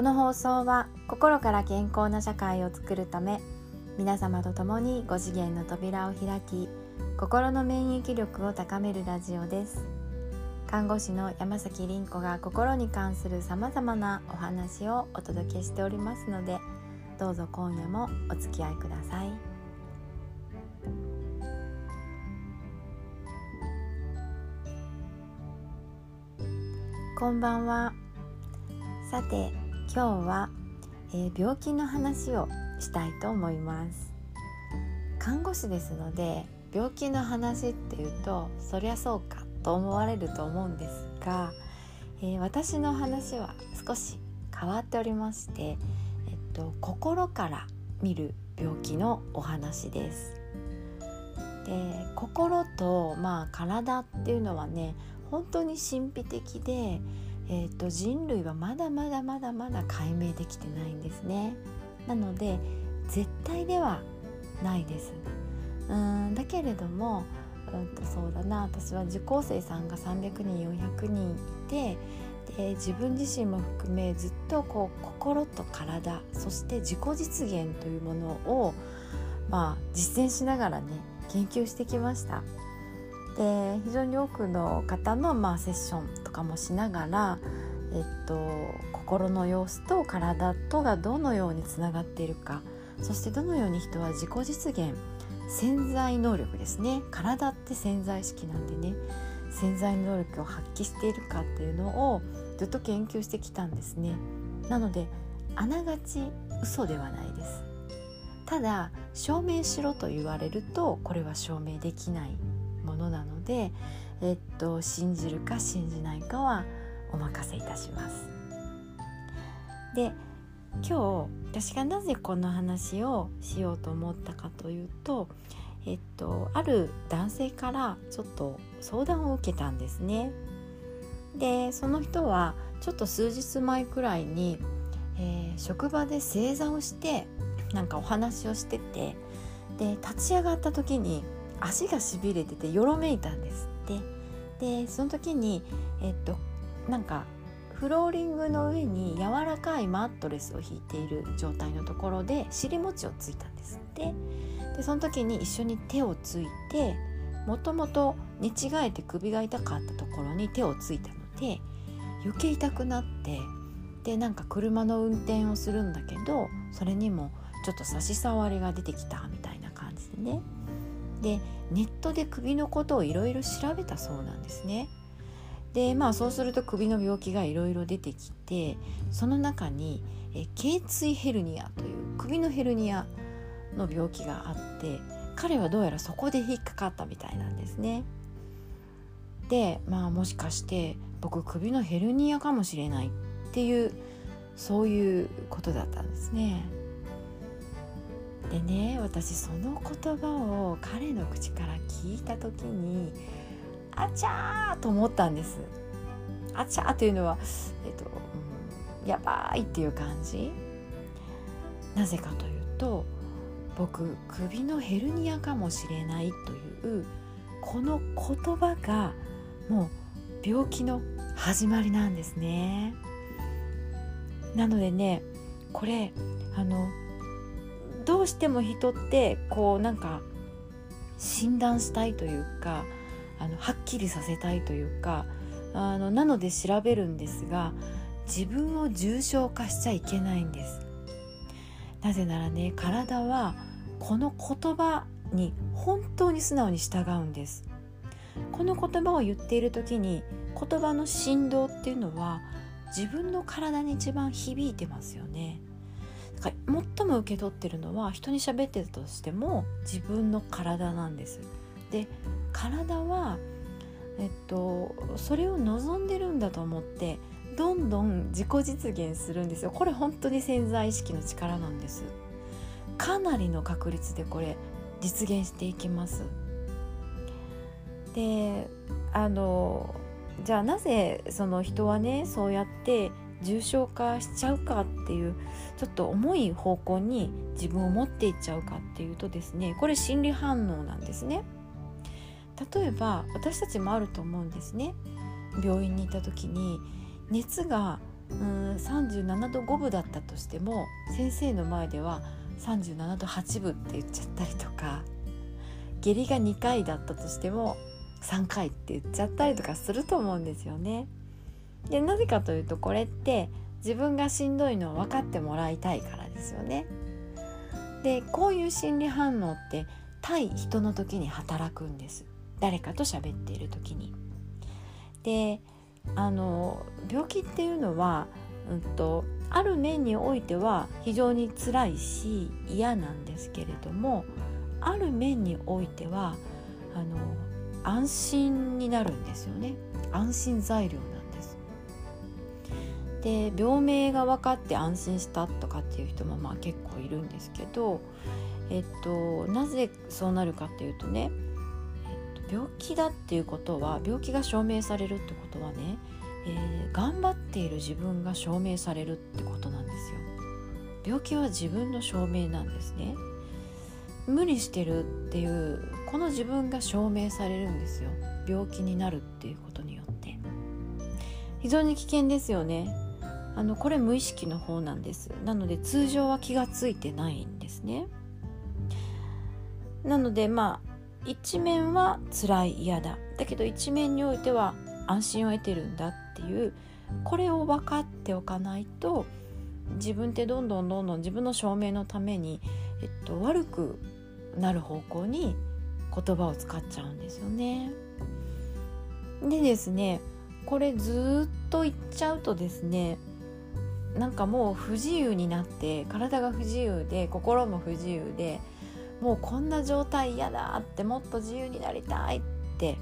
この放送は心から健康な社会を作るため、皆様と共に5次元の扉を開き、心の免疫力を高めるラジオです。看護師の山崎凛子が心に関するさまざまなお話をお届けしておりますので、どうぞ今夜もお付き合いください。こんばんは。さて、今日は、病気の話をしたいと思います。看護師ですので、病気の話っていうと、そりゃそうかと思われると思うんですが、私の話は少し変わっておりまして、心から見る病気のお話です。で、心と、体っていうのはね、本当に神秘的で、人類はまだ解明できてないんですね。なので絶対ではないです。だけれども、そうだな、私は受講生さんが300人400人いて、で自分自身も含めずっと心と体、そして自己実現というものを、実践しながらね、研究してきました。で、非常に多くの方の、セッションとかもしながら、心の様子と体とがどのようにつながっているか、そしてどのように人は自己実現、潜在能力ですね、体って潜在意識なんでね、潜在能力を発揮しているかっていうのをずっと研究してきたんですね。なのであながち嘘ではないです。ただ証明しろと言われると、これは証明できないものなので、信じるか信じないかはお任せいたします。で、今日私がなぜこの話をしようと思ったかというと、ある男性からちょっと相談を受けたんですね。で、その人はちょっと数日前くらいに、職場で正座をして、なんかお話をしてて、で立ち上がった時に足がしびれててよろめいたんですって。で、その時に、なんかフローリングの上に柔らかいマットレスを引いている状態のところで尻餅をついたんですって。で、その時に一緒に手をついて、もともと寝違えて首が痛かったところに手をついたので余計痛くなって、でなんか車の運転をするんだけど、それにもちょっと差し障りが出てきたみたいな感じでね。で、ネットで首のことをいろいろ調べたそうなんですね。で、そうすると首の病気がいろいろ出てきて、その中に頚椎ヘルニアという首のヘルニアの病気があって、彼はどうやらそこで引っかかったみたいなんですね。で、もしかして僕首のヘルニアかもしれないっていう、そういうことだったんですね。でね、私その言葉を彼の口から聞いた時に、あちゃーと思ったんです。あちゃーというのは、やばいっていう感じ。なぜかというと、僕首のヘルニアかもしれないというこの言葉がもう病気の始まりなんですね。なのでね、これどうしても人ってなんか診断したいというか、はっきりさせたいというか、なので調べるんですが、自分を重症化しちゃいけないんです。なぜならね、体はこの言葉に本当に素直に従うんです。この言葉を言っている時に、言葉の振動っていうのは自分の体に一番響いてますよね。最も受け取ってるのは、人に喋ってるとしても自分の体なんです。で、体は、それを望んでるんだと思って、どんどん自己実現するんですよ。これ本当に潜在意識の力なんです。かなりの確率でこれ実現していきます。で、じゃあなぜその人はね、そうやって重症化しちゃうかっていう、ちょっと重い方向に自分を持っていっちゃうかっていうとですね、これ心理反応なんですね。例えば私たちもあると思うんですね。病院にいた時に熱が37度5分だったとしても先生の前では37度8分って言っちゃったりとか、下痢が2回だったとしても3回って言っちゃったりとかすると思うんですよね。で、なぜかというとこれって自分がしんどいのを分かってもらいたいからですよね。で、こういう心理反応って対人の時に働くんです。誰かと喋っている時に。で、病気っていうのは、ある面においては非常に辛いし嫌なんですけれども、ある面においては安心になるんですよね。安心材料なんです。で、病名が分かって安心したとかっていう人も結構いるんですけど、なぜそうなるかっていうとね、病気だっていうことは、病気が証明されるってことはね、頑張っている自分が証明されるってことなんですよ。病気は自分の証明なんですね。無理してるっていうこの自分が証明されるんですよ。病気になるっていうことによって非常に危険ですよね。これ無意識の方なんです。なので通常は気がついてないんですね。なので一面は辛い嫌だ、だけど一面においては安心を得てるんだっていう、これを分かっておかないと自分ってどんどん自分の証明のために、悪くなる方向に言葉を使っちゃうんですよね。でですね、これずっと言っちゃうとですね、もう不自由になって、体が不自由で心も不自由で、もうこんな状態嫌だって、もっと自由になりたいって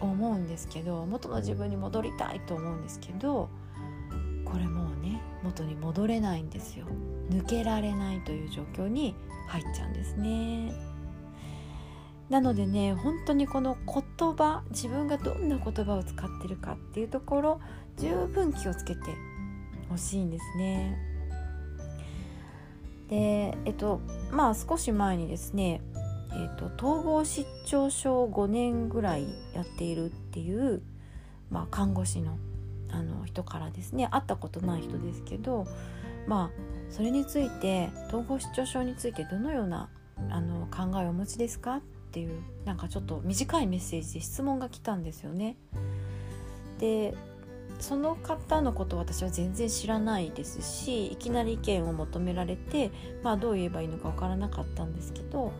思うんですけど、元の自分に戻りたいと思うんですけど、これもうね、元に戻れないんですよ。抜けられないという状況に入っちゃうんですね。なのでね、本当にこの言葉、自分がどんな言葉を使ってるかっていうところ、十分気をつけてほしいんですね。で、少し前にですね、統合失調症5年ぐらいやっているっていう、看護師の人からですね、会ったことない人ですけど、それについて、統合失調症についてどのような考えをお持ちですかっていう、ちょっと短いメッセージで質問が来たんですよね。で、その方のことを私は全然知らないですし、いきなり意見を求められて、どう言えばいいのか分からなかったんですけど、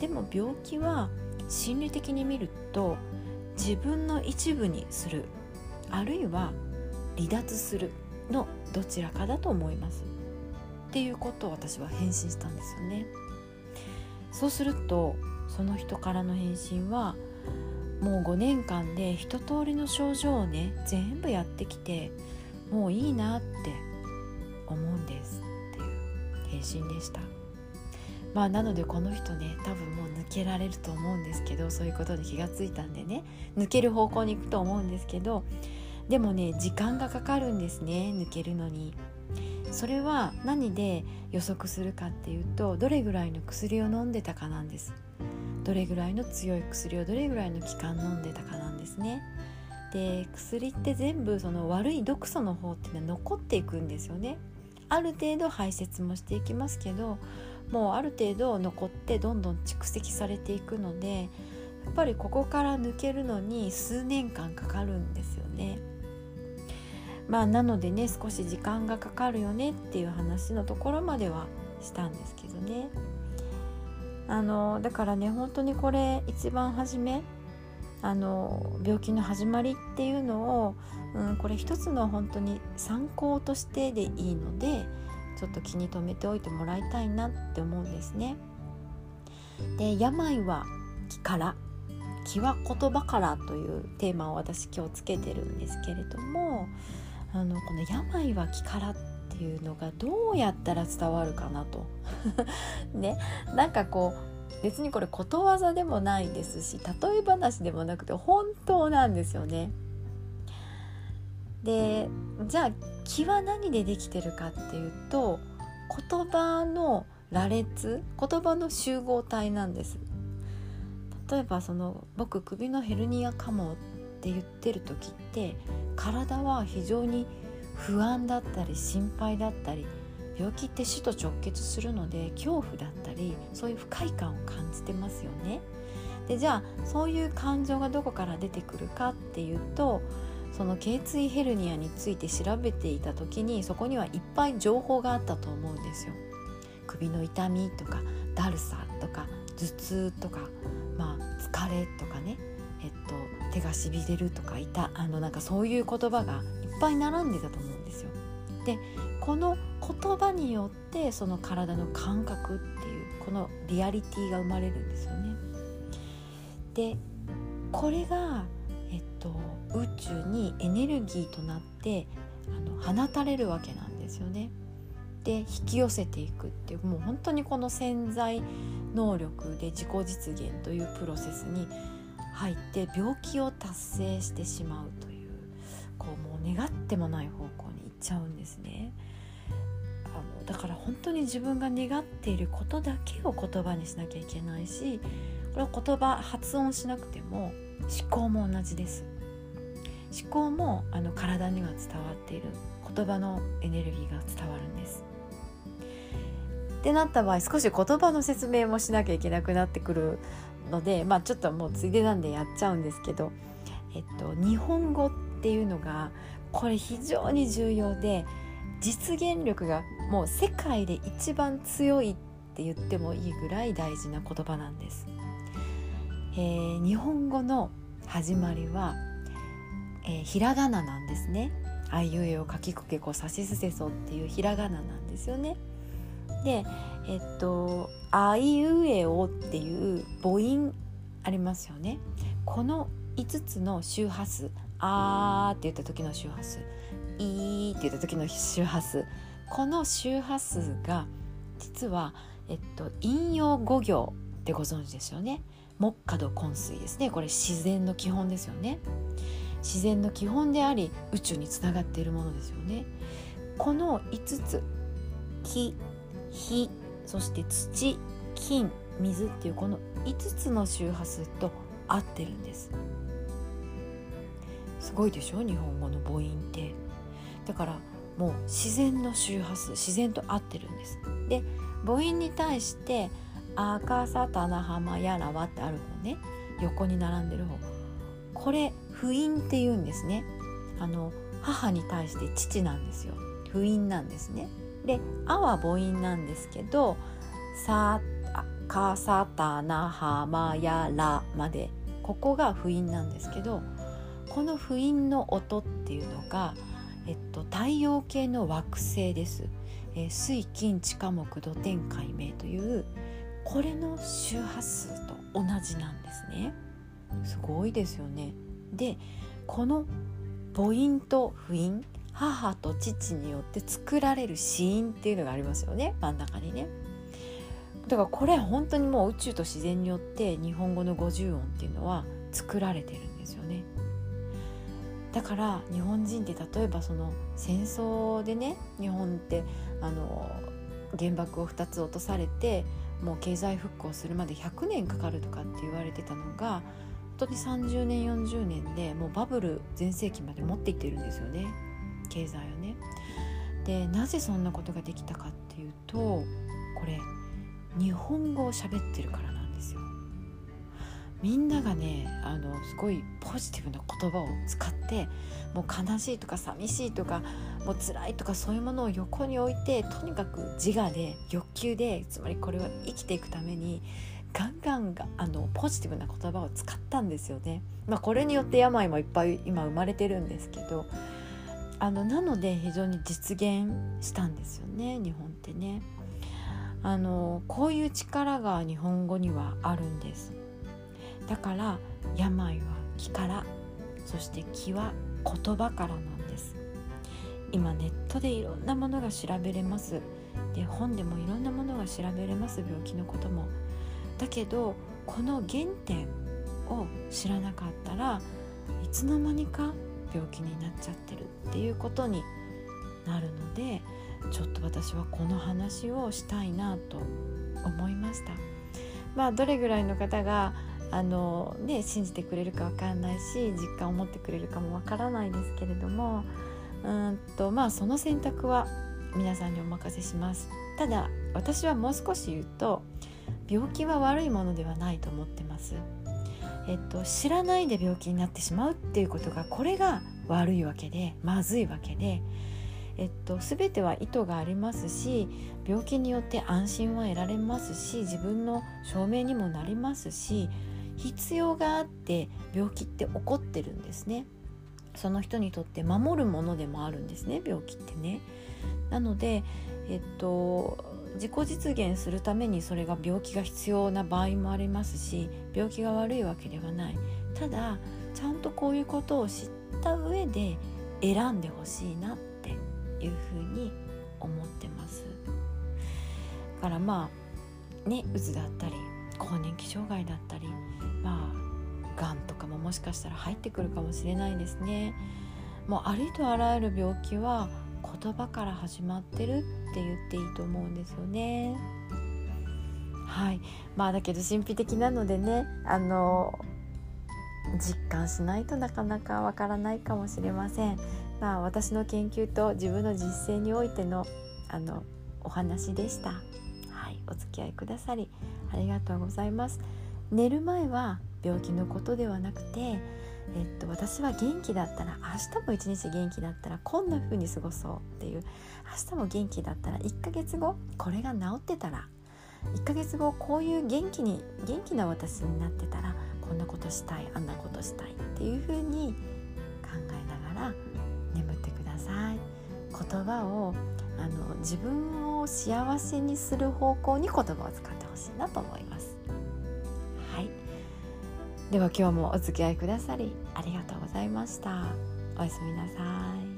でも病気は心理的に見ると自分の一部にする、あるいは離脱するのどちらかだと思いますっていうことを私は返信したんですよね。そうするとその人からの返信は、もう5年間で一通りの症状をね、全部やってきて、もういいなって思うんですっていう返信でした。なのでこの人ね、多分もう抜けられると思うんですけど、そういうことに気がついたんでね、抜ける方向に行くと思うんですけど、でもね、時間がかかるんですね、抜けるのに。それは何で予測するかっていうと、どれぐらいの薬を飲んでたかなんです。どれぐらいの強い薬をどれぐらいの期間飲んでたかなんですね。で、薬って全部その悪い毒素の方って、残っていくんですよね。ある程度排泄もしていきますけど、もうある程度残ってどんどん蓄積されていくので、やっぱりここから抜けるのに数年間かかるんですよね。なのでね、少し時間がかかるよねっていう話のところまではしたんですけどね。だからね、本当にこれ一番初め、病気の始まりっていうのを、これ一つの本当に参考としてでいいので、ちょっと気に留めておいてもらいたいなって思うんですね。で、病は気から、気は言葉からというテーマを私今日つけてるんですけれども、この病は気からっていうのがどうやったら伝わるかなとね、別にこれことわざでもないですし、例え話でもなくて本当なんですよね。で、じゃあ気は何でできてるかっていうと、言葉の羅列、言葉の集合体なんです。例えば僕首のヘルニアかもって言ってる時って、体は非常に不安だったり心配だったり、病気って死と直結するので恐怖だったり、そういう不快感を感じてますよね。でじゃあそういう感情がどこから出てくるかっていうと、その頚椎ヘルニアについて調べていた時に、そこにはいっぱい情報があったと思うんですよ。首の痛みとかだるさとか頭痛とか、疲れとかね、手がしびれるとかそういう言葉がいっぱい並んでたと思うんですよ。でこの言葉によってその体の感覚っていうこのリアリティが生まれるんですよね。でこれが、宇宙にエネルギーとなって放たれるわけなんですよね。で引き寄せていくっていう、もう本当にこの潜在能力で自己実現というプロセスに入って病気を達成してしまうという、もう願ってもない方向に行っちゃうんですね。だから本当に自分が願っていることだけを言葉にしなきゃいけないし、これを言葉発音しなくても思考も同じです。思考も体には伝わっている、言葉のエネルギーが伝わるんですってなった場合、少し言葉の説明もしなきゃいけなくなってくるので、ちょっともうついでなんでやっちゃうんですけど、日本語っていうのがこれ非常に重要で、実現力がもう世界で一番強いって言ってもいいぐらい大事な言葉なんです。日本語の始まりは、ひらがななんですね。あいうえおかきくけこさしすせそっていうひらがななんですよね。で、あいうえおっていう母音ありますよね。この5つの周波数、あーって言った時の周波数、いーって言った時の周波数、この周波数が実は、陰陽五行ってご存知ですよね。木火土金水ですね。これ自然の基本ですよね。自然の基本であり宇宙につながっているものですよね。この5つ、木、火、そして土、金、水っていうこの5つの周波数と合ってるんです。すごいでしょ、日本語の母音って。だからもう自然の周波数、自然と合ってるんです。で母音に対して赤さたなはまやらわってある方ね、横に並んでる方、これ不韻って言うんですね。母に対して父なんですよ。不韻なんですね。であは母音なんですけど、さかさたなはまやらまで、ここが不韻なんですけど、この不韻の音っていうのが、太陽系の惑星です、水金地火木土天海冥という、これの周波数と同じなんですね。すごいですよね。でこの母音と不音、母と父によって作られる子音っていうのがありますよね、真ん中にね。だからこれ本当にもう宇宙と自然によって日本語の50音っていうのは作られてるんですよね。だから日本人って例えばその戦争でね、日本って原爆を2つ落とされて、もう経済復興するまで100年かかるとかって言われてたのが、本当に30年40年でもうバブル全盛期まで持っていってるんですよね、経済をね。でなぜそんなことができたかっていうと、これ日本語を喋ってるからなんですよ。みんながね、すごいポジティブな言葉を使って、もう悲しいとか寂しいとかもう辛いとかそういうものを横に置いて、とにかく自我で欲求で、つまりこれは生きていくためにガンガンポジティブな言葉を使ったんですよね。これによって病もいっぱい今生まれてるんですけど、なので非常に実現したんですよね、日本ってね。こういう力が日本語にはあるんです。だから病は気から、そして気は言葉からなんです。今ネットでいろんなものが調べれます。で本でもいろんなものが調べれます、病気のことも。だけどこの原点を知らなかったらいつの間にか病気になっちゃってるっていうことになるので、ちょっと私はこの話をしたいなと思いました。どれぐらいの方が信じてくれるかわかんないし、実感を持ってくれるかもわからないですけれども、その選択は皆さんにお任せします。ただ私はもう少し言うと、病気は悪いものではないと思ってます。知らないで病気になってしまうっていうことが、これが悪いわけで、まずいわけで、全ては意図がありますし、病気によって安心は得られますし、自分の証明にもなりますし、必要があって病気って起こってるんですね。その人にとって守るものでもあるんですね、病気ってね。なので、自己実現するためにそれが病気が必要な場合もありますし、病気が悪いわけではない。ただちゃんとこういうことを知った上で選んでほしいなっていうふうに思ってます。だからうつだったり更年期障害だったり、がんとかももしかしたら入ってくるかもしれないですね。もうありとあらゆる病気は言葉から始まってるって言っていいと思うんですよね。はい、だけど神秘的なのでね、実感しないとなかなかわからないかもしれません。私の研究と自分の実践においてのお話でした。はい、お付き合いくださりありがとうございます。寝る前は病気のことではなくて、私は元気だったら、明日も一日元気だったらこんな風に過ごそうっていう、明日も元気だったら1ヶ月後これが治ってたら、1ヶ月後こういう元気な私になってたらこんなことしたい、あんなことしたいっていう風に考えながら眠ってください。言葉を自分を幸せにする方向に言葉を使ってほしいなと思います。では今日もお付き合いくださりありがとうございました。おやすみなさい。